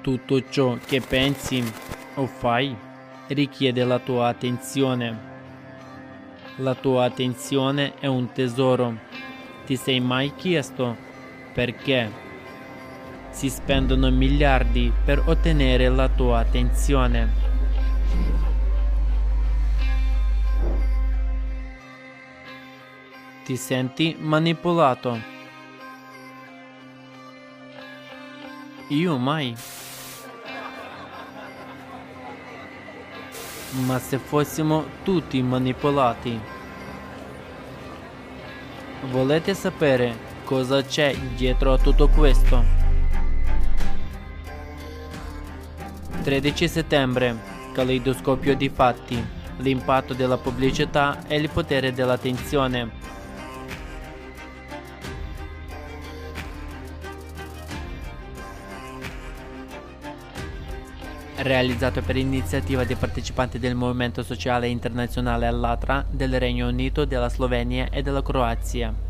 Tutto ciò che pensi o fai richiede la tua attenzione. La tua attenzione è un tesoro. Ti sei mai chiesto perché? Si spendono miliardi per ottenere la tua attenzione. Ti senti manipolato? Io mai. Ma se fossimo tutti manipolati? Volete sapere cosa c'è dietro a tutto questo? 13 settembre, caleidoscopio di fatti, l'impatto della pubblicità e il potere dell'attenzione. Realizzato per iniziativa dei partecipanti del Movimento Sociale Internazionale Allatra, del Regno Unito, della Slovenia e della Croazia.